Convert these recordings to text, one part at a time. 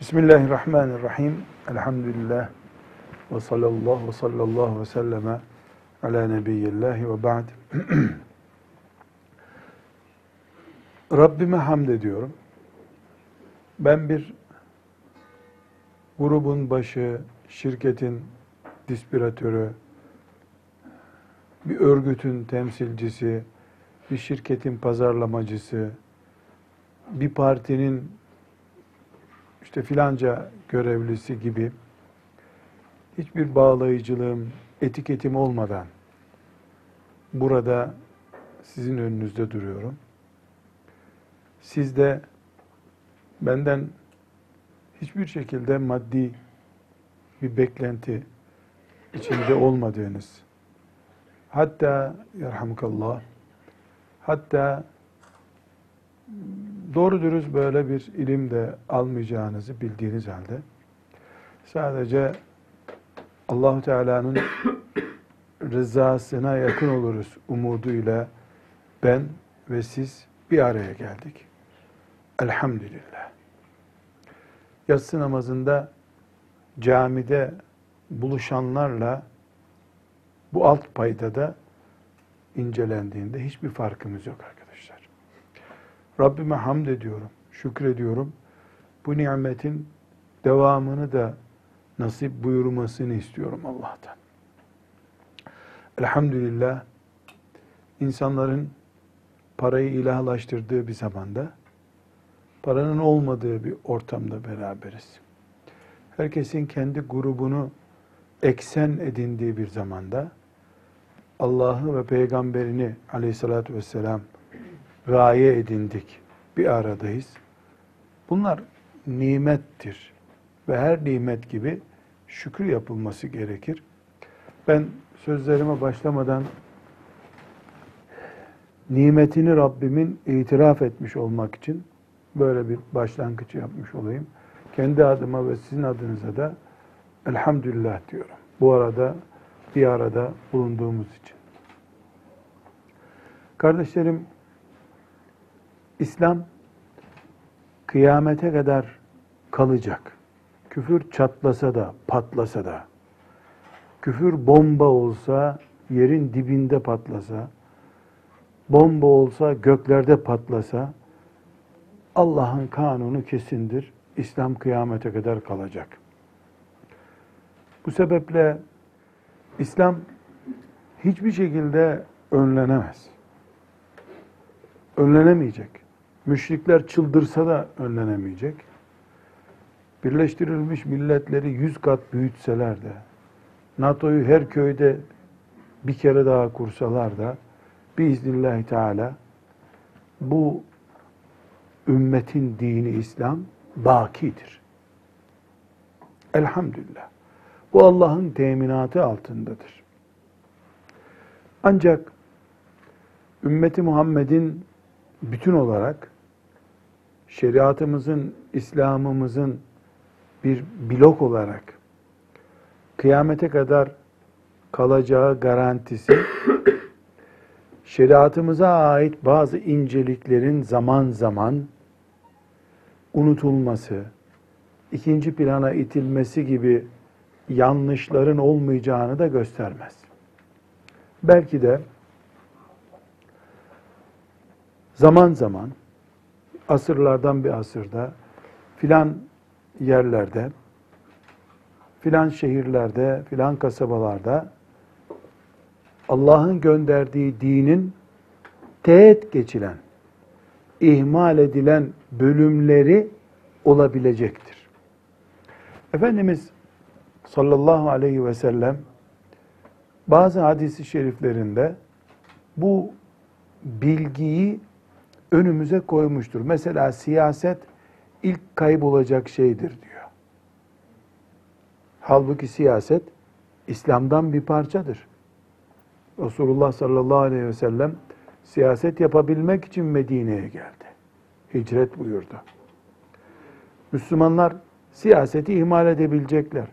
Bismillahirrahmanirrahim. Elhamdülillah. Ve sallallahu ve selleme ala nebiyyillahi ve ba'd. Rabbime hamd ediyorum. Ben bir grubun başı, şirketin dispiratörü, bir örgütün temsilcisi, bir şirketin pazarlamacısı, bir partinin işte filanca görevlisi gibi hiçbir bağlayıcılığım, etiketim olmadan burada sizin önünüzde duruyorum. Siz de benden hiçbir şekilde maddi bir beklenti içinde olmadığınız, hatta yarhamukallah, hatta doğru dürüst böyle bir ilim de almayacağınızı bildiğiniz halde sadece Allah-u Teala'nın rızasına yakın oluruz umuduyla ben ve siz bir araya geldik. Elhamdülillah. Yatsı namazında camide buluşanlarla bu alt paydada incelendiğinde hiçbir farkımız yok arkadaşlar. Rabbime hamd ediyorum, şükrediyorum. Bu nimetin devamını da nasip buyurmasını istiyorum Allah'tan. Elhamdülillah, insanların parayı ilahlaştırdığı bir zamanda, paranın olmadığı bir ortamda beraberiz. Herkesin kendi grubunu eksen edindiği bir zamanda, Allah'ı ve Peygamberini aleyhissalatü vesselam gaye edindik, bir aradayız. Bunlar nimettir ve her nimet gibi şükür yapılması gerekir. Ben sözlerime başlamadan nimetini Rabbimin itiraf etmiş olmak için böyle bir başlangıç yapmış olayım. Kendi adıma ve sizin adınıza da elhamdülillah diyorum. Bu arada bir arada bulunduğumuz için. Kardeşlerim, İslam kıyamete kadar kalacak. Küfür çatlasa da, patlasa da, küfür bomba olsa, yerin dibinde patlasa, bomba olsa, göklerde patlasa, Allah'ın kanunu kesindir. İslam kıyamete kadar kalacak. Bu sebeple İslam hiçbir şekilde önlenemez. Önlenemeyecek. Müşrikler çıldırsa da önlenemeyecek. Birleştirilmiş Milletleri 100 kat büyütseler de, NATO'yu her köyde bir kere daha kursalar da, biiznillahü teala bu ümmetin dini İslam bakidir. Elhamdülillah. Bu Allah'ın teminatı altındadır. Ancak ümmeti Muhammed'in bütün olarak şeriatımızın, İslam'ımızın bir blok olarak kıyamete kadar kalacağı garantisi şeriatımıza ait bazı inceliklerin zaman zaman unutulması, ikinci plana itilmesi gibi yanlışların olmayacağını da göstermez. Belki de zaman zaman asırlardan bir asırda filan yerlerde, filan şehirlerde, filan kasabalarda Allah'ın gönderdiği dinin teğet geçilen, ihmal edilen bölümleri olabilecektir. Efendimiz sallallahu aleyhi ve sellem bazı hadis-i şeriflerinde bu bilgiyi önümüze koymuştur. Mesela siyaset ilk kaybolacak şeydir diyor. Halbuki siyaset İslam'dan bir parçadır. Resulullah sallallahu aleyhi ve sellem siyaset yapabilmek için Medine'ye geldi. Hicret buyurdu. Müslümanlar siyaseti ihmal edebilecekler.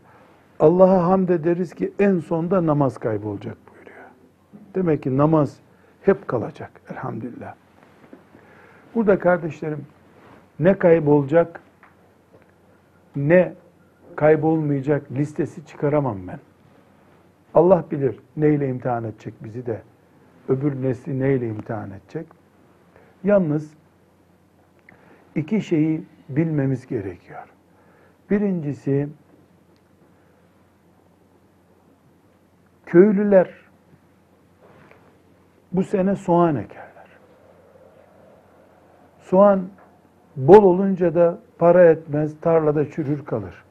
Allah'a hamd ederiz ki en sonda namaz kaybolacak buyuruyor. Demek ki namaz hep kalacak elhamdülillah. Burada kardeşlerim ne kaybolacak ne kaybolmayacak listesi çıkaramam ben. Allah bilir neyle imtihan edecek bizi de, öbür nesli neyle imtihan edecek. Yalnız iki şeyi bilmemiz gerekiyor. Birincisi, köylüler bu sene soğan ekerler. Soğan bol olunca da para etmez, tarlada çürür kalır.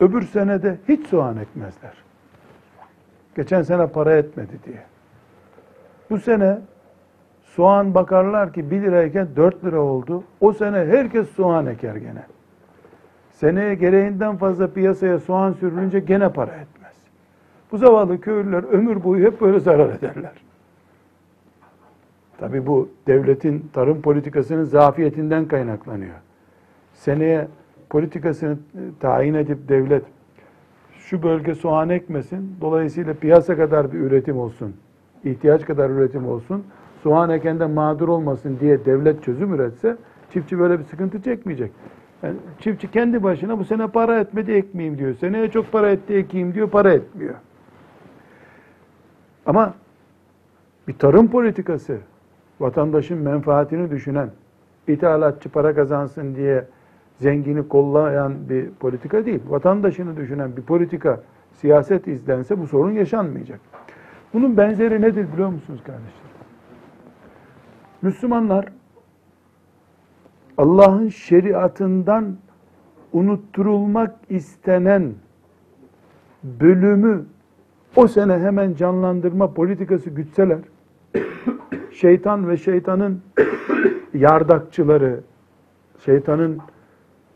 Öbür sene de hiç soğan ekmezler. Geçen sene para etmedi diye. Bu sene soğan bakarlar ki 1 lirayken 4 lira oldu. O sene herkes soğan eker gene. Seneye gereğinden fazla piyasaya soğan sürülünce gene para etmez. Bu zavallı köylüler ömür boyu hep böyle zarar ederler. Tabii bu devletin tarım politikasının zafiyetinden kaynaklanıyor. Seneye politikasını tayin edip devlet şu bölge soğan ekmesin, dolayısıyla piyasa kadar bir üretim olsun, ihtiyaç kadar üretim olsun, soğan ekende mağdur olmasın diye devlet çözüm üretse çiftçi böyle bir sıkıntı çekmeyecek. Yani çiftçi kendi başına bu sene para etmedi ekmeyeyim diyor. Seneye çok para etti ekeyim diyor, para etmiyor. Ama bir tarım politikası, vatandaşın menfaatini düşünen, ithalatçı para kazansın diye zengini kollayan bir politika değil. Vatandaşını düşünen bir politika, siyaset izlense bu sorun yaşanmayacak. Bunun benzeri nedir biliyor musunuz kardeşler? Müslümanlar Allah'ın şeriatından unutturulmak istenen bölümü o sene hemen canlandırma politikası gütseler, şeytan ve şeytanın yardakçıları, şeytanın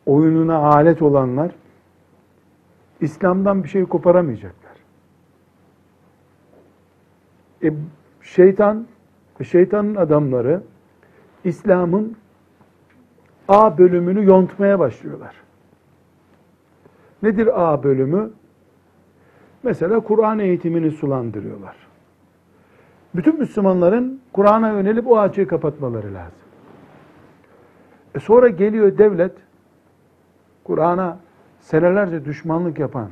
oyununa alet olanlar İslam'dan bir şey koparamayacaklar. Şeytan ve şeytanın adamları İslam'ın A bölümünü yontmaya başlıyorlar. Nedir A bölümü? Mesela Kur'an eğitimini sulandırıyorlar. Bütün Müslümanların Kur'an'a yönelip o açığı kapatmaları lazım. Sonra geliyor devlet, Kur'an'a senelerce düşmanlık yapan,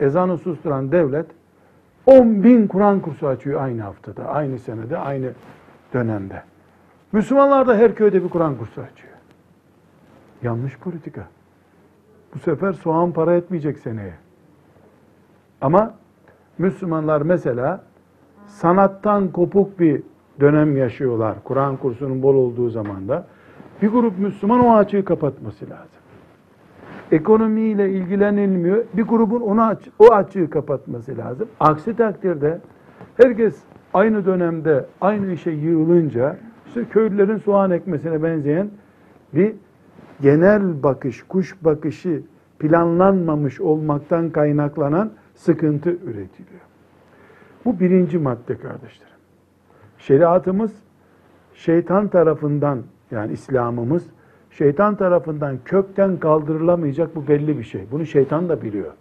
ezanı susturan devlet, 10.000 Kur'an kursu açıyor aynı haftada, aynı senede, aynı dönemde. Müslümanlar da her köyde bir Kur'an kursu açıyor. Yanlış politika. Bu sefer soğan para etmeyecek seneye. Ama Müslümanlar mesela sanattan kopuk bir dönem yaşıyorlar. Kur'an kursunun bol olduğu zamanda. Bir grup Müslüman o açığı kapatması lazım. Ekonomiyle ilgilenilmiyor. Bir grubun o açığı kapatması lazım. Aksi takdirde herkes aynı dönemde aynı işe yığılınca işte köylülerin soğan ekmesine benzeyen bir genel bakış, kuş bakışı planlanmamış olmaktan kaynaklanan sıkıntı üretiliyor. Bu birinci madde kardeşlerim. Şeriatımız şeytan tarafından, yani İslam'ımız şeytan tarafından kökten kaldırılamayacak, bu belli bir şey. Bunu şeytan da biliyor.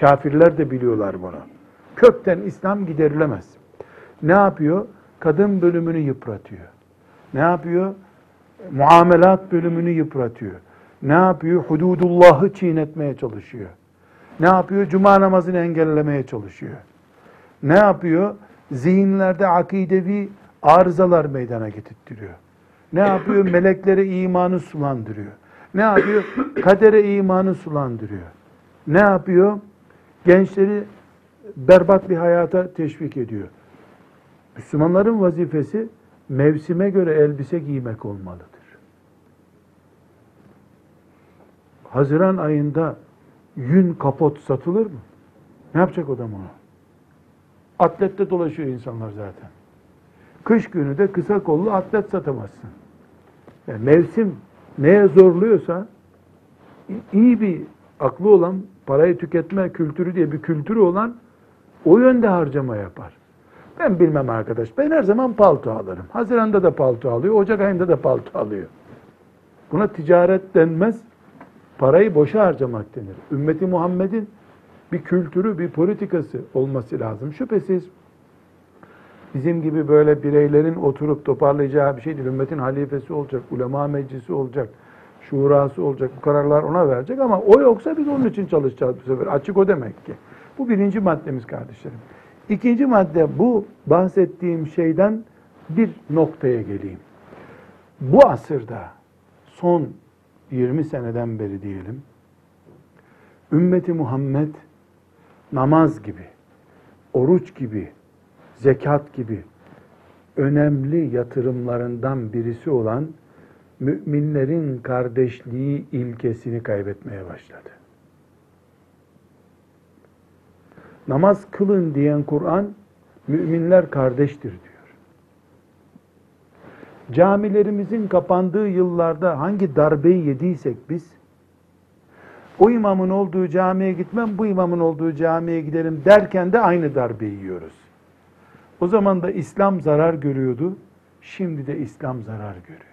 Kafirler de biliyorlar bunu. Kökten İslam giderilemez. Ne yapıyor? Kadın bölümünü yıpratıyor. Ne yapıyor? Muamelat bölümünü yıpratıyor. Ne yapıyor? Hududullah'ı çiğnetmeye çalışıyor. Ne yapıyor? Cuma namazını engellemeye çalışıyor. Ne yapıyor? Zihinlerde akidevi arızalar meydana getirtiyor. Ne yapıyor? Meleklere imanı sulandırıyor. Ne yapıyor? Kadere imanı sulandırıyor. Ne yapıyor? Gençleri berbat bir hayata teşvik ediyor. Müslümanların vazifesi mevsime göre elbise giymek olmalıdır. Haziran ayında yün kapot satılır mı? Ne yapacak adam onu? Atlette dolaşıyor insanlar zaten. Kış günü de kısa kollu atlet satamazsın. Yani mevsim neye zorluyorsa, iyi bir aklı olan, parayı tüketme kültürü diye bir kültürü olan o yönde harcama yapar. Ben bilmem arkadaş, ben her zaman palto alırım. Haziran'da da palto alıyor, Ocak ayında da palto alıyor. Buna ticaret denmez, parayı boşa harcamak denir. Ümmeti Muhammed'in bir kültürü, bir politikası olması lazım. Şüphesiz bizim gibi böyle bireylerin oturup toparlayacağı bir şey değil. Ümmetin halifesi olacak, ulema meclisi olacak, şurası olacak, bu kararlar ona verecek ama o yoksa biz onun için çalışacağız bu sefer. Açık o demek ki. Bu birinci maddemiz kardeşlerim. İkinci madde bu bahsettiğim şeyden bir noktaya geleyim. Bu asırda son 20 seneden beri diyelim, ümmeti Muhammed namaz gibi, oruç gibi, zekat gibi önemli yatırımlarından birisi olan müminlerin kardeşliği ilkesini kaybetmeye başladı. Namaz kılın diyen Kur'an, müminler kardeştir diyor. Camilerimizin kapandığı yıllarda hangi darbeyi yediysek biz, o imamın olduğu camiye gitmem, bu imamın olduğu camiye giderim derken de aynı darbeyi yiyoruz. O zaman da İslam zarar görüyordu, şimdi de İslam zarar görüyor.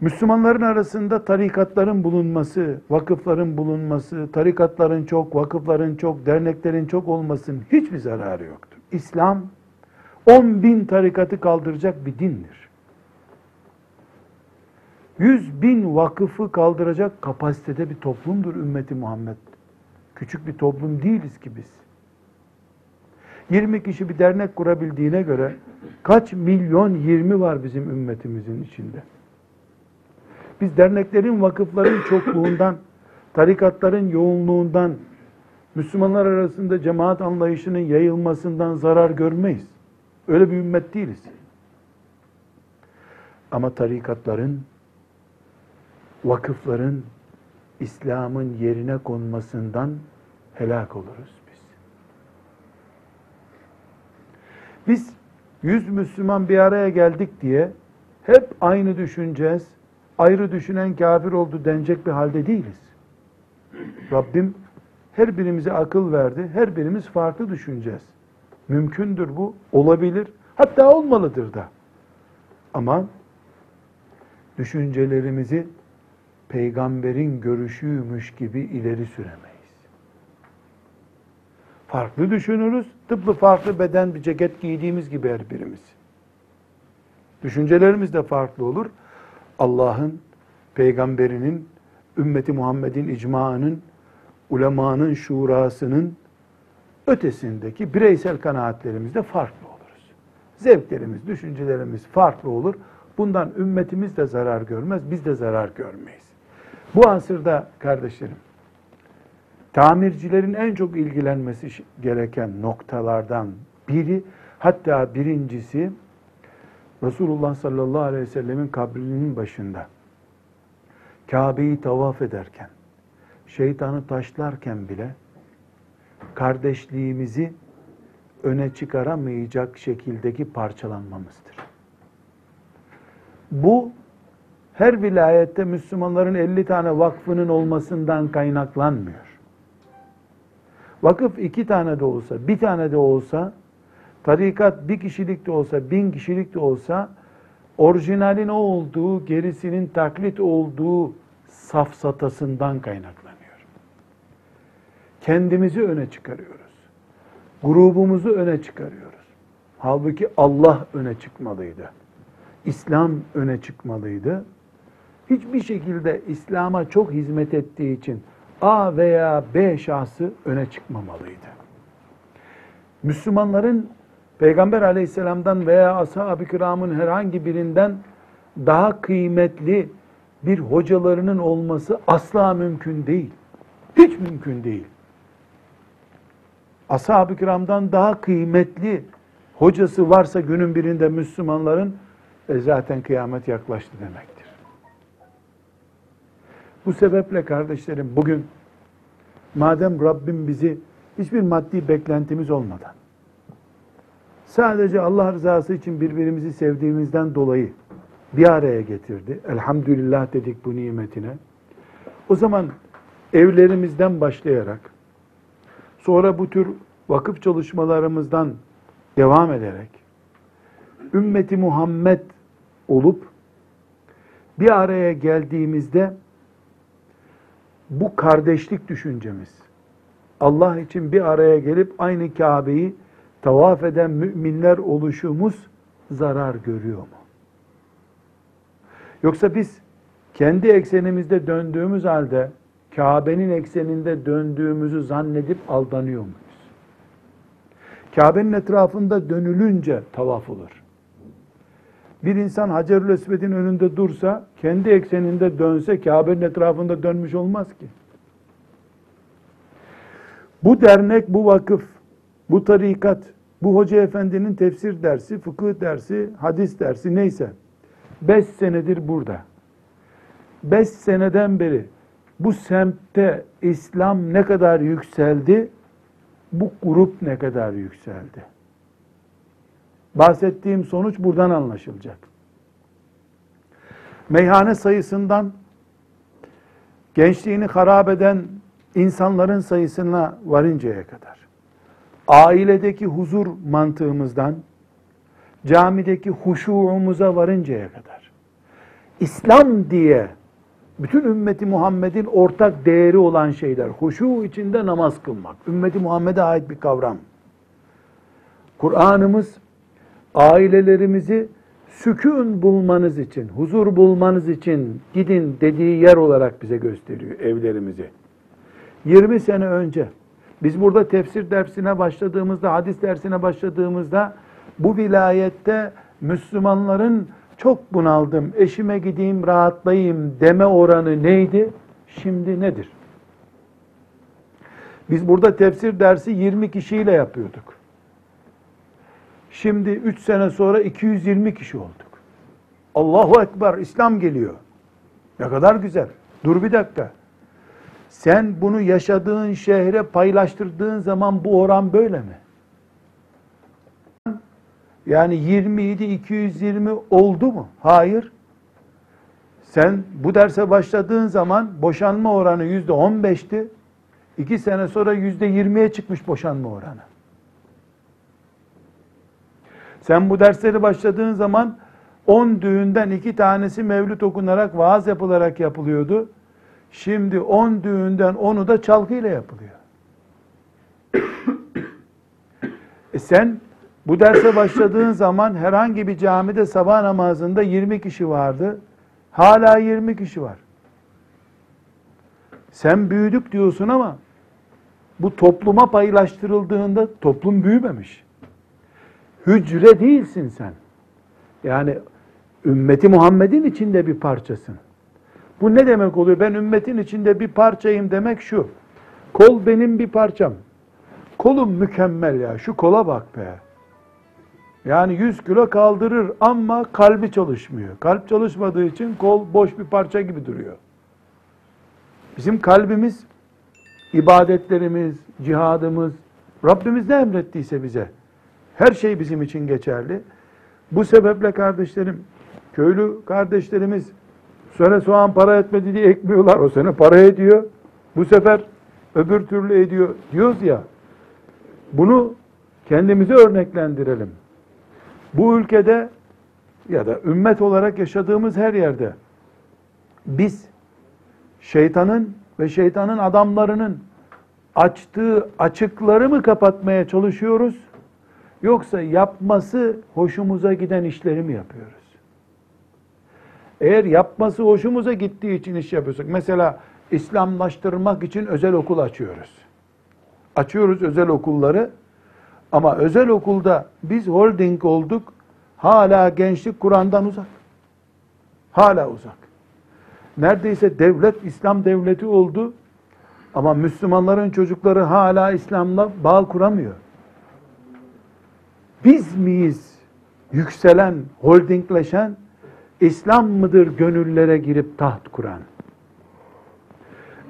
Müslümanların arasında tarikatların bulunması, vakıfların bulunması, tarikatların çok, vakıfların çok, derneklerin çok olmasının hiçbir zararı yoktur. İslam 10.000 tarikatı kaldıracak bir dindir. 100.000 vakıfı kaldıracak kapasitede bir toplumdur ümmeti Muhammed. Küçük bir toplum değiliz ki biz. 20 kişi bir dernek kurabildiğine göre kaç milyon 20 var bizim ümmetimizin içinde. Biz derneklerin, vakıfların çokluğundan, tarikatların yoğunluğundan, Müslümanlar arasında cemaat anlayışının yayılmasından zarar görmeyiz. Öyle bir ümmet değiliz. Ama tarikatların, vakıfların, İslam'ın yerine konmasından helak oluruz biz. Biz 100 Müslüman bir araya geldik diye hep aynı düşüneceğiz. Ayrı düşünen kafir oldu denecek bir halde değiliz. Rabbim her birimize akıl verdi, her birimiz farklı düşüneceğiz. Mümkündür bu, olabilir, hatta olmalıdır da. Ama düşüncelerimizi peygamberin görüşüymüş gibi ileri süremeyiz. Farklı düşünürüz, tıpkı farklı beden bir ceket giydiğimiz gibi her birimiz. Düşüncelerimiz de farklı olur. Allah'ın, peygamberinin, ümmeti Muhammed'in icmaının, ulemanın şurasının ötesindeki bireysel kanaatlerimizde farklı oluruz. Zevklerimiz, düşüncelerimiz farklı olur. Bundan ümmetimiz de zarar görmez, biz de zarar görmeyiz. Bu asırda kardeşlerim, tamircilerin en çok ilgilenmesi gereken noktalardan biri, hatta birincisi, Resulullah sallallahu aleyhi ve sellemin kabrinin başında Kabe'yi tavaf ederken, şeytanı taşlarken bile kardeşliğimizi öne çıkaramayacak şekildeki parçalanmamızdır. Bu her vilayette Müslümanların 50 tane vakfının olmasından kaynaklanmıyor. Vakıf 2 tane de olsa, 1 tane de olsa, tarikat 1 kişilik de olsa, 1000 kişilik de olsa, orijinalin o olduğu, gerisinin taklit olduğu safsatasından kaynaklanıyor. Kendimizi öne çıkarıyoruz. Grubumuzu öne çıkarıyoruz. Halbuki Allah öne çıkmalıydı. İslam öne çıkmalıydı. Hiçbir şekilde İslam'a çok hizmet ettiği için A veya B şahsı öne çıkmamalıydı. Müslümanların Peygamber aleyhisselamdan veya ashab-ı kiramın herhangi birinden daha kıymetli bir hocalarının olması asla mümkün değil. Hiç mümkün değil. Ashab-ı kiramdan daha kıymetli hocası varsa günün birinde Müslümanların zaten kıyamet yaklaştı demektir. Bu sebeple kardeşlerim bugün madem Rabbim bizi hiçbir maddi beklentimiz olmadan sadece Allah rızası için birbirimizi sevdiğimizden dolayı bir araya getirdi. Elhamdülillah dedik bu nimetine. O zaman evlerimizden başlayarak, sonra bu tür vakıf çalışmalarımızdan devam ederek, ümmeti Muhammed olup bir araya geldiğimizde bu kardeşlik düşüncemiz, Allah için bir araya gelip aynı Kabe'yi tavaf eden müminler oluşumuz zarar görüyor mu? Yoksa biz kendi eksenimizde döndüğümüz halde Kabe'nin ekseninde döndüğümüzü zannedip aldanıyor muyuz? Kabe'nin etrafında dönülünce tavaf olur. Bir insan Hacerül Esved'in önünde dursa, kendi ekseninde dönse Kabe'nin etrafında dönmüş olmaz ki. Bu dernek, bu vakıf, bu tarikat, bu hoca efendinin tefsir dersi, fıkıh dersi, hadis dersi neyse 5 senedir burada. 5 seneden beri bu semtte İslam ne kadar yükseldi, bu grup ne kadar yükseldi? Bahsettiğim sonuç buradan anlaşılacak. Meyhane sayısından, gençliğini harap eden insanların sayısına varıncaya kadar, ailedeki huzur mantığımızdan, camideki huşuğumuza varıncaya kadar, İslam diye bütün ümmeti Muhammed'in ortak değeri olan şeyler, huşu içinde namaz kılmak, ümmeti Muhammed'e ait bir kavram. Kur'an'ımız, ailelerimizi sükun bulmanız için, huzur bulmanız için gidin dediği yer olarak bize gösteriyor evlerimizi. 20 sene önce biz burada tefsir dersine başladığımızda, hadis dersine başladığımızda bu vilayette Müslümanların çok bunaldım, eşime gideyim rahatlayayım deme oranı neydi? Şimdi nedir? Biz burada tefsir dersi 20 kişiyle yapıyorduk. Şimdi 3 sene sonra 220 kişi olduk. Allahu Ekber, İslam geliyor. Ne kadar güzel. Dur bir dakika. Sen bunu yaşadığın şehre paylaştırdığın zaman bu oran böyle mi? Yani 27, 220 oldu mu? Hayır. Sen bu derse başladığın zaman boşanma oranı %15'ti. 2 sene sonra %20'ye çıkmış boşanma oranı. Sen bu dersleri başladığın zaman 10 düğünden 2 tanesi mevlüt okunarak, vaaz yapılarak yapılıyordu. Şimdi 10 düğünden 10'u da çalgıyla yapılıyor. Sen bu derse başladığın zaman herhangi bir camide sabah namazında 20 kişi vardı. Hala 20 kişi var. Sen büyüdük diyorsun ama bu topluma paylaştırıldığında toplum büyümemiş. Hücre değilsin sen. Yani ümmeti Muhammed'in içinde bir parçasın. Bu ne demek oluyor? Ben ümmetin içinde bir parçayım demek şu. Kol benim bir parçam. Kolum mükemmel ya. Şu kola bak be. Yani 100 kilo kaldırır ama kalbi çalışmıyor. Kalp çalışmadığı için kol boş bir parça gibi duruyor. Bizim kalbimiz, ibadetlerimiz, cihadımız, Rabbimiz ne emrettiyse bize. Her şey bizim için geçerli. Bu sebeple kardeşlerim, köylü kardeşlerimiz bu sene soğan para etmedi diye ekmiyorlar. O sene para ediyor. Bu sefer öbür türlü ediyor diyoruz ya. Bunu kendimize örneklendirelim. Bu ülkede ya da ümmet olarak yaşadığımız her yerde biz şeytanın ve şeytanın adamlarının açtığı açıkları mı kapatmaya çalışıyoruz? Yoksa yapması hoşumuza giden işleri mi yapıyoruz? Eğer yapması hoşumuza gittiği için iş yapıyorsak, mesela İslamlaştırmak için özel okul açıyoruz. Açıyoruz özel okulları ama özel okulda biz holding olduk, hala gençlik Kur'an'dan uzak. Hala uzak. Neredeyse devlet İslam devleti oldu ama Müslümanların çocukları hala İslam'la bağ kuramıyor. Biz miyiz yükselen, holdingleşen, İslam mıdır gönüllere girip taht kuran?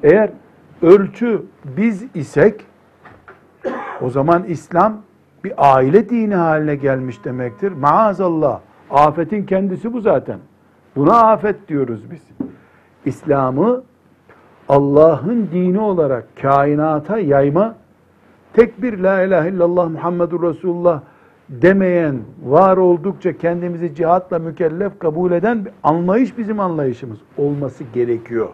Eğer ölçü biz isek, o zaman İslam bir aile dini haline gelmiş demektir. Maazallah, afetin kendisi bu zaten. Buna afet diyoruz biz. İslam'ı Allah'ın dini olarak kainata yayma, tek bir la ilahe illallah Muhammedur Resulullah demeyen, var oldukça kendimizi cihatla mükellef kabul eden bir anlayış bizim anlayışımız olması gerekiyor.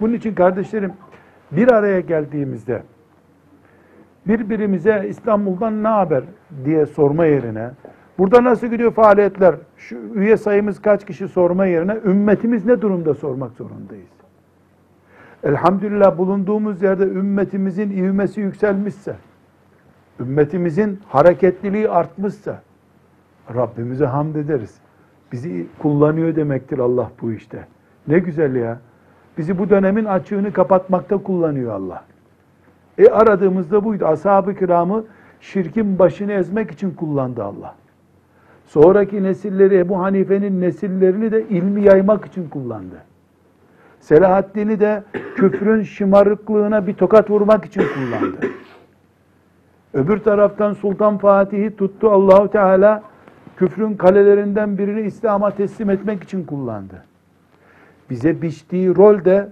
Bunun için kardeşlerim bir araya geldiğimizde birbirimize İstanbul'dan ne haber diye sorma yerine Burada nasıl gidiyor faaliyetler? Şu üye sayımız kaç kişi sorma yerine ümmetimiz ne durumda sormak zorundayız. Elhamdülillah bulunduğumuz yerde ümmetimizin ivmesi yükselmişse, ümmetimizin hareketliliği artmışsa Rabbimize hamd ederiz. Bizi kullanıyor demektir Allah bu işte. Ne güzel ya. Bizi bu dönemin açığını kapatmakta kullanıyor Allah. Aradığımızda buydu. Ashab-ı kiramı şirkin başını ezmek için kullandı Allah. Sonraki nesilleri, Ebu Hanife'nin nesillerini de ilmi yaymak için kullandı. Selahaddin'i de küfrün şımarıklığına bir tokat vurmak için kullandı. Öbür taraftan Sultan Fatih'i tuttu Allahu Teala, küfrün kalelerinden birini İslam'a teslim etmek için kullandı. Bize biçtiği rol de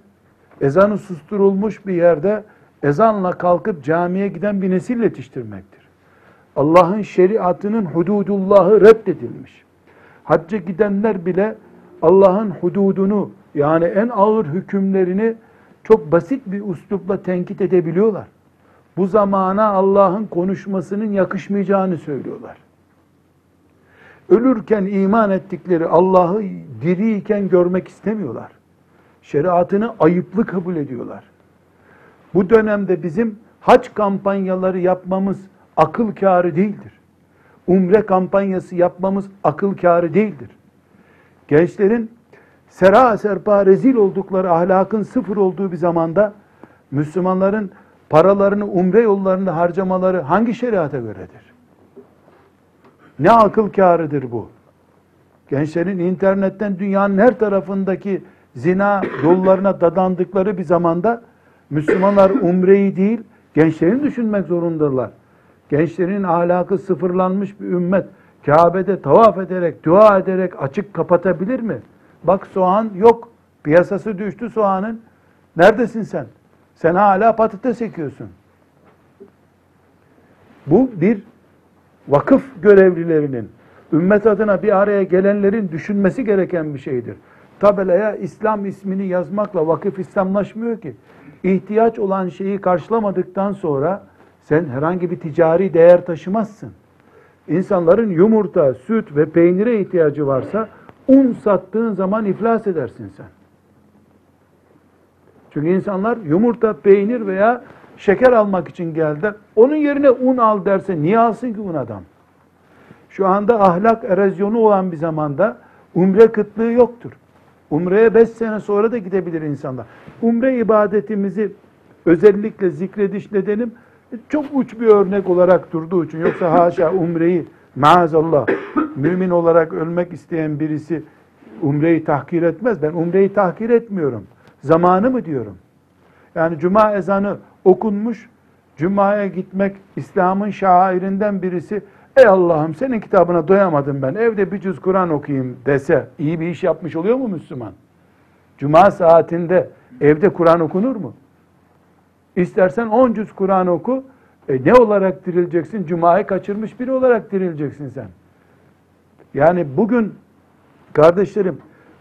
ezanı susturulmuş bir yerde ezanla kalkıp camiye giden bir nesil yetiştirmektir. Allah'ın şeriatının hududullahı reddedilmiş. Hacca gidenler bile Allah'ın hududunu, yani en ağır hükümlerini çok basit bir üslupla tenkit edebiliyorlar. Bu zamana Allah'ın konuşmasının yakışmayacağını söylüyorlar. Ölürken iman ettikleri Allah'ı diriyken görmek istemiyorlar. Şeriatını ayıplı kabul ediyorlar. Bu dönemde bizim hac kampanyaları yapmamız akıl kârı değildir. Umre kampanyası yapmamız akıl kârı değildir. Gençlerin sera serpa rezil oldukları, ahlakın sıfır olduğu bir zamanda Müslümanların paralarını umre yollarında harcamaları hangi şeriata göredir? Ne akıl kârıdır bu? Gençlerin internetten dünyanın her tarafındaki zina yollarına dadandıkları bir zamanda Müslümanlar umreyi değil, gençlerini düşünmek zorundadırlar. Gençlerin ahlakı sıfırlanmış bir ümmet, Kabe'de tavaf ederek, dua ederek açık kapatabilir mi? Bak soğan yok, piyasası düştü soğanın. Neredesin sen? Sen hala patates ekiyorsun. Bu bir vakıf görevlilerinin, ümmet adına bir araya gelenlerin düşünmesi gereken bir şeydir. Tabelaya İslam ismini yazmakla vakıf İslamlaşmıyor ki. İhtiyaç olan şeyi karşılamadıktan sonra sen herhangi bir ticari değer taşımazsın. İnsanların yumurta, süt ve peynire ihtiyacı varsa un sattığın zaman iflas edersin sen. Çünkü insanlar yumurta, peynir veya şeker almak için geldiler. Onun yerine un al derse niye alsın ki un adam? Şu anda ahlak erozyonu olan bir zamanda umre kıtlığı yoktur. Umre'ye 5 sene sonra da gidebilir insanlar. Umre ibadetimizi özellikle zikrediş nedenim çok uç bir örnek olarak durduğu için. Yoksa haşa umreyi maazallah mümin olarak ölmek isteyen birisi umreyi tahkir etmez. Ben umreyi tahkir etmiyorum. Zamanı mı diyorum? Yani cuma ezanı okunmuş, cumaya gitmek İslam'ın şairinden birisi, ey Allah'ım senin kitabına doyamadım ben, evde bir cüz Kur'an okuyayım dese iyi bir iş yapmış oluyor mu Müslüman? Cuma saatinde evde Kur'an okunur mu? İstersen 10 cüz Kur'an oku, ne olarak dirileceksin? Cuma'yı kaçırmış biri olarak dirileceksin sen. Yani bugün kardeşlerim,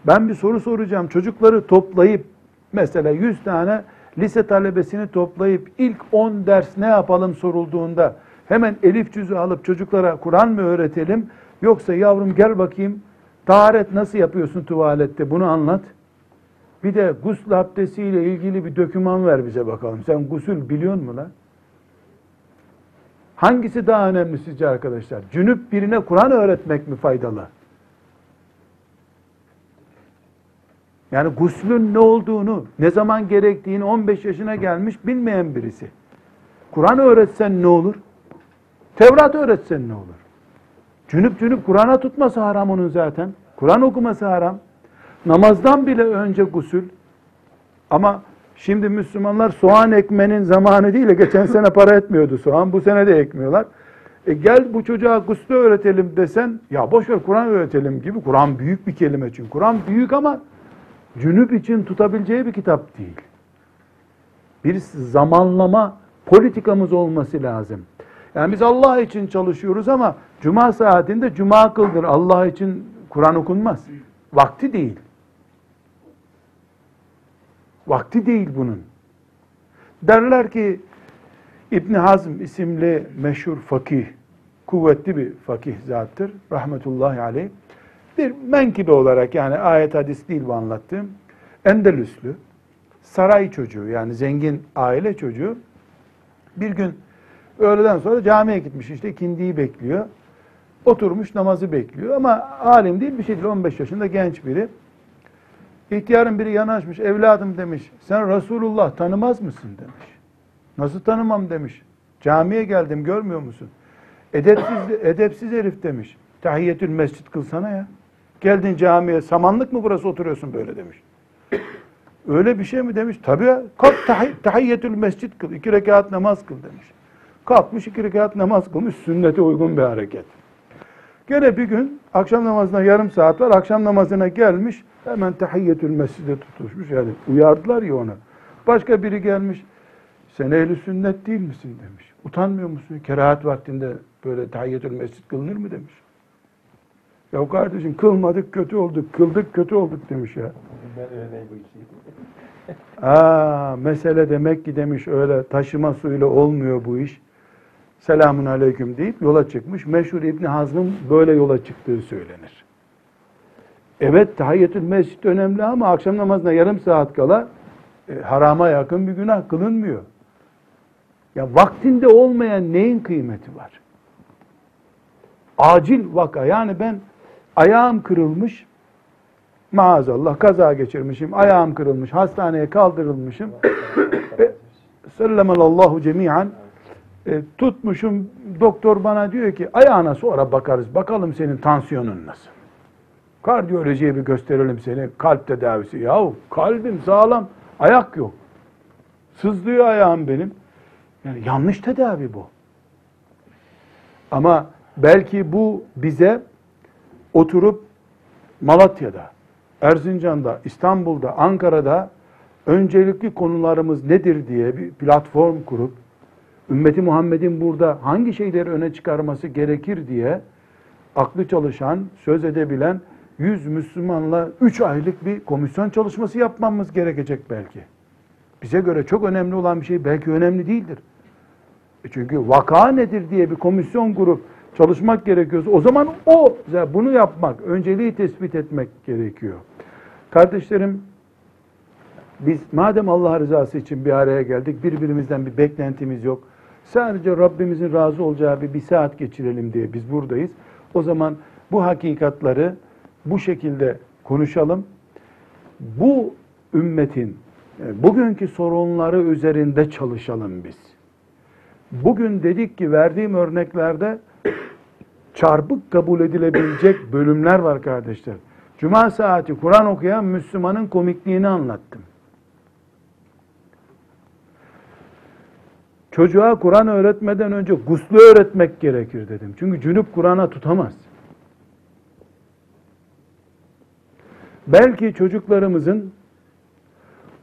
ben bir soru soracağım. Çocukları toplayıp mesela 100 tane lise talebesini toplayıp ilk 10 ders ne yapalım sorulduğunda hemen elif cüzü alıp çocuklara Kur'an mı öğretelim? Yoksa yavrum gel bakayım taharet nasıl yapıyorsun tuvalette bunu anlat. Bir de gusül abdestiyle ilgili bir doküman ver bize bakalım. Sen gusül biliyor musun lan? Hangisi daha önemli sizce arkadaşlar? Cünüp birine Kur'an öğretmek mi faydalı? Yani guslün ne olduğunu, ne zaman gerektiğini 15 yaşına gelmiş bilmeyen birisi. Kur'an öğretsen ne olur? Tevrat öğretsen ne olur? Cünüp Kur'an'a tutması haram onun zaten. Kur'an okuması haram. Namazdan bile önce gusül. Ama şimdi Müslümanlar soğan ekmenin zamanı değil. Geçen sene para etmiyordu soğan. Bu sene de ekmiyorlar. Gel bu çocuğa guslü öğretelim desen, ya boşver Kur'an öğretelim gibi. Kur'an büyük bir kelime çünkü. Kur'an büyük ama cünüp için tutabileceği bir kitap değil. Bir zamanlama politikamız olması lazım. Yani biz Allah için çalışıyoruz ama cuma saatinde cuma kıldır. Allah için Kur'an okunmaz. Vakti değil. Vakti değil bunun. Derler ki İbn Hazm isimli meşhur fakih kuvvetli bir fakih zattır. Rahmetullahi aleyh. Bir menkıbe olarak, yani ayet hadis değil bu anlattığım, Endelüslü, saray çocuğu, yani zengin aile çocuğu, bir gün öğleden sonra camiye gitmiş, işte ikindiyi bekliyor. Oturmuş namazı bekliyor ama alim değil, bir şey değil, 15 yaşında genç biri. İhtiyarın biri yanaşmış, evladım demiş, sen Resulullah tanımaz mısın demiş. Nasıl tanımam demiş, camiye geldim görmüyor musun? Edepsiz herif demiş, tahiyyetül mescid kılsana ya. Geldin camiye, samanlık mı burası, oturuyorsun böyle demiş. Öyle bir şey mi demiş, tabii ya, kalk tahiyyetül mescid kıl, 2 rekat namaz kıl demiş. Kalkmış 2 rekat namaz kılmış, sünnete uygun bir hareket. Gene bir gün akşam namazına yarım saat var. Akşam namazına gelmiş. Hemen tahiyyetül mescide tutuşmuş. Yani uyardılar ya onu. Başka biri gelmiş. Sen ehl-i sünnet değil misin demiş. Utanmıyor musun? Kerahat vaktinde böyle tahiyyetül mescid kılınır mı demiş. Ya kardeşim kılmadık kötü olduk. Kıldık kötü olduk demiş ya. Ben öyleyim bu işi. Mesele demek ki demiş öyle taşıma suyuyla olmuyor bu iş. Selamun aleyküm deyip yola çıkmış. Meşhur İbni Hazm'ın böyle yola çıktığı söylenir. Evet, tahiyyetül mescid önemli ama akşam namazına yarım saat kala harama yakın bir günah kılınmıyor. Ya vaktinde olmayan neyin kıymeti var? Acil vaka. Yani ben ayağım kırılmış, maazallah kaza geçirmişim, ayağım kırılmış, hastaneye kaldırılmışım. Sallamallahu cemi'an. Tutmuşum, doktor bana diyor ki ayağına sonra bakarız, bakalım senin tansiyonun nasıl? Kardiyolojiye bir gösterelim seni, kalp tedavisi. Yahu kalbim sağlam, ayak yok. Sızlıyor ayağım benim. Yani yanlış tedavi bu. Ama belki bu bize oturup Malatya'da, Erzincan'da, İstanbul'da, Ankara'da öncelikli konularımız nedir diye bir platform kurup Ümmeti Muhammed'in burada hangi şeyleri öne çıkarması gerekir diye aklı çalışan, söz edebilen 100 Müslümanla 3 aylık bir komisyon çalışması yapmamız gerekecek belki. Bize göre çok önemli olan bir şey belki önemli değildir. Çünkü vaka nedir diye bir komisyon kurup çalışmak gerekiyorsa o zaman bunu yapmak, önceliği tespit etmek gerekiyor. Kardeşlerim, biz madem Allah rızası için bir araya geldik, birbirimizden bir beklentimiz yok. Sadece Rabbimizin razı olacağı bir saat geçirelim diye biz buradayız. O zaman bu hakikatları bu şekilde konuşalım. Bu ümmetin bugünkü sorunları üzerinde çalışalım biz. Bugün dedik ki verdiğim örneklerde çarpık kabul edilebilecek bölümler var kardeşler. Cuma saati Kur'an okuyan Müslümanın komikliğini anlattım. Çocuğa Kur'an öğretmeden önce guslu öğretmek gerekir dedim. Çünkü cünüp Kur'an'a tutamaz. Belki çocuklarımızın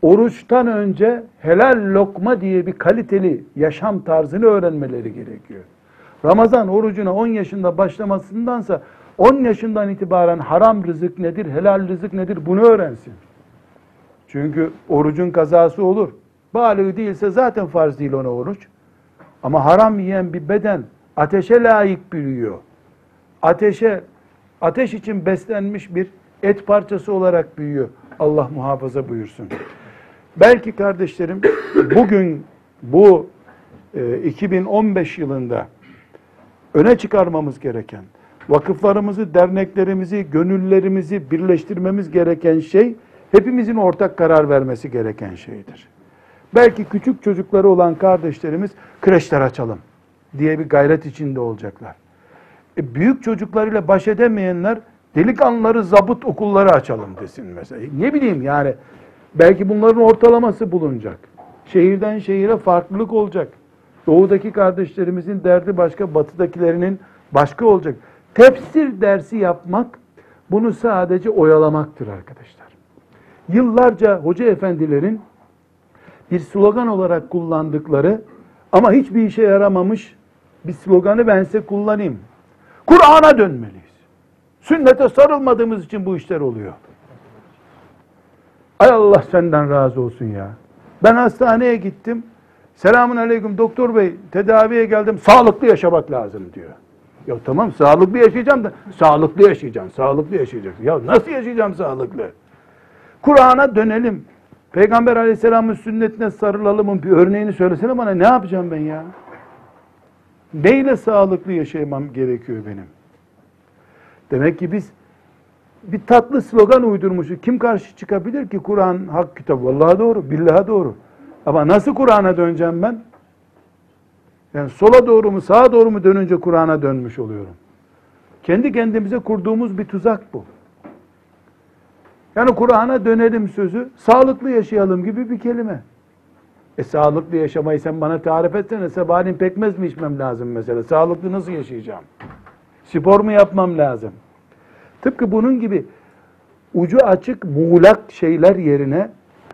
oruçtan önce helal lokma diye bir kaliteli yaşam tarzını öğrenmeleri gerekiyor. Ramazan orucuna 10 yaşında başlamasındansa 10 yaşından itibaren haram rızık nedir, helal rızık nedir bunu öğrensin. Çünkü orucun kazası olur. Balığı değilse zaten farz değil ona oruç. Ama haram yiyen bir beden ateşe layık büyüyor. Ateş için beslenmiş bir et parçası olarak büyüyor. Allah muhafaza buyursun. Belki kardeşlerim bugün bu 2015 yılında öne çıkarmamız gereken, vakıflarımızı, derneklerimizi, gönüllerimizi birleştirmemiz gereken şey hepimizin ortak karar vermesi gereken şeydir. Belki küçük çocukları olan kardeşlerimiz kreşler açalım diye bir gayret içinde olacaklar. Büyük çocuklarıyla baş edemeyenler delikanlıları zabıt okulları açalım desin mesela. Ne bileyim yani belki bunların ortalaması bulunacak. Şehirden şehire farklılık olacak. Doğudaki kardeşlerimizin derdi başka, batıdakilerinin başka olacak. Tefsir dersi yapmak bunu sadece oyalamaktır arkadaşlar. Yıllarca hoca efendilerin bir slogan olarak kullandıkları ama hiçbir işe yaramamış bir sloganı ben size kullanayım. Kur'an'a dönmeliyiz. Sünnete sarılmadığımız için bu işler oluyor. Ay Allah senden razı olsun ya. Ben hastaneye gittim. Selamun aleyküm doktor bey, tedaviye geldim. Sağlıklı yaşamak lazım diyor. Ya tamam sağlıklı yaşayacağım da sağlıklı yaşayacaksın, sağlıklı yaşayacaksın. Ya nasıl yaşayacağım sağlıklı? Kur'an'a dönelim. Peygamber Aleyhisselam'ın sünnetine sarılalımın bir örneğini söylesene bana. Ne yapacağım ben ya? Neyle sağlıklı yaşamam gerekiyor benim? Demek ki biz bir tatlı slogan uydurmuşuz. Kim karşı çıkabilir ki? Kur'an hak kitabı. Vallahi doğru, billahi doğru. Ama nasıl Kur'an'a döneceğim ben? Yani sola doğru mu, sağa doğru mu dönünce Kur'an'a dönmüş oluyorum. Kendi kendimize kurduğumuz bir tuzak bu. Yani Kur'an'a dönelim sözü, sağlıklı yaşayalım gibi bir kelime. Sağlıklı yaşamayı sen bana tarif etsene, sabahleyin pekmez mi içmem lazım mesela? Sağlıklı nasıl yaşayacağım? Spor mu yapmam lazım? Tıpkı bunun gibi ucu açık, muğlak şeyler yerine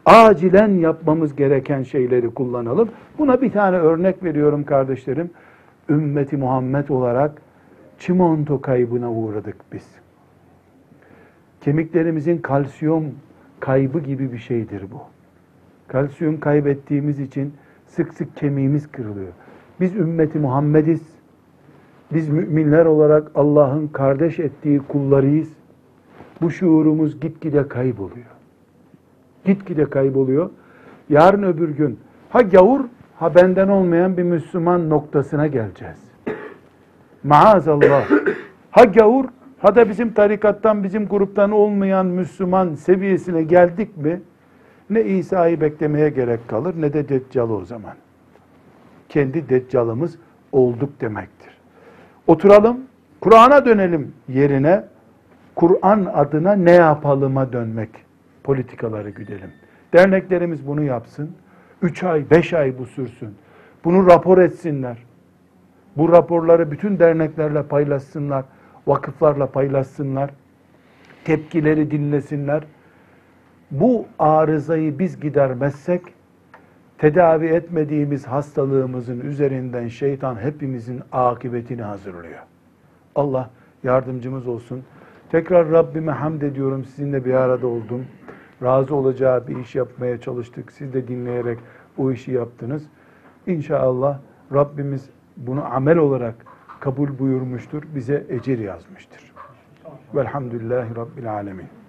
acilen yapmamız gereken şeyleri kullanalım. Buna bir tane örnek veriyorum kardeşlerim. Ümmeti Muhammed olarak çimento kaybına uğradık biz. Kemiklerimizin kalsiyum kaybı gibi bir şeydir bu. Kalsiyum kaybettiğimiz için sık sık kemiğimiz kırılıyor. Biz ümmeti Muhammediz. Biz müminler olarak Allah'ın kardeş ettiği kullarıyız. Bu şuurumuz gitgide kayboluyor. Gitgide kayboluyor. Yarın öbür gün ha gavur ha benden olmayan bir Müslüman noktasına geleceğiz. Maazallah. Ha gavur ha da bizim tarikattan, bizim gruptan olmayan Müslüman seviyesine geldik mi ne İsa'yı beklemeye gerek kalır ne de Deccal'ı o zaman. Kendi Deccal'ımız olduk demektir. Oturalım, Kur'an'a dönelim yerine Kur'an adına ne yapalıma dönmek politikaları güdelim. Derneklerimiz bunu yapsın. 3 ay, 5 ay bu sürsün. Bunu rapor etsinler. Bu raporları bütün derneklerle paylaşsınlar. Vakıflarla paylaşsınlar. Tepkileri dinlesinler. Bu arızayı biz gidermezsek tedavi etmediğimiz hastalığımızın üzerinden şeytan hepimizin akıbetini hazırlıyor. Allah yardımcımız olsun. Tekrar Rabbime hamd ediyorum. Sizinle bir arada oldum. Razı olacağı bir iş yapmaya çalıştık. Siz de dinleyerek o işi yaptınız. İnşallah Rabbimiz bunu amel olarak kabul buyurmuştur. Bize ecir yazmıştır. Velhamdülillahi Rabbil Alemin.